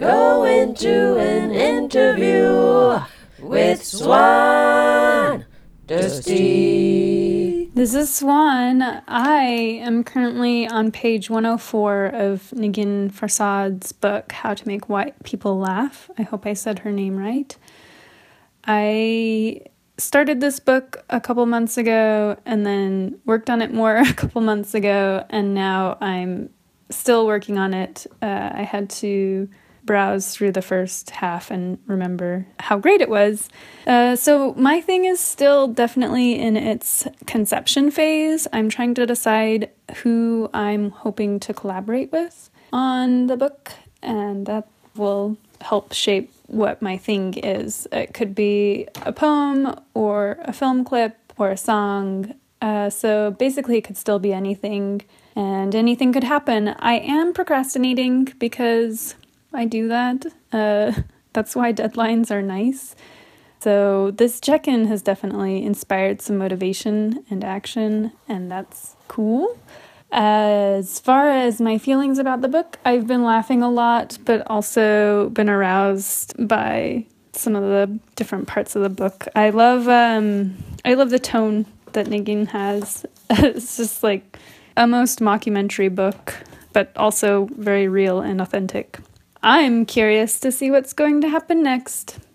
Go into an interview with Swan Drsti. This is Swan. I am currently on page 104 of Negin Farsad's book, How to Make White People Laugh. I hope I said her name right. I started this book a couple months ago and then worked on it more a couple months ago, and now I'm still working on it. I had to browse through the first half and remember how great it was. So my thing is still definitely in its conception phase. I'm trying to decide who I'm hoping to collaborate with on the book, and that will help shape what my thing is. It could be a poem or a film clip or a song. So basically it could still be anything, and anything could happen. I am procrastinating because I do that. That's why deadlines are nice. So this check-in has definitely inspired some motivation and action, and that's cool. As far as my feelings about the book, I've been laughing a lot, but also been aroused by some of the different parts of the book. I love the tone that Negin has. It's just like almost mockumentary book, but also very real and authentic. I'm curious to see what's going to happen next.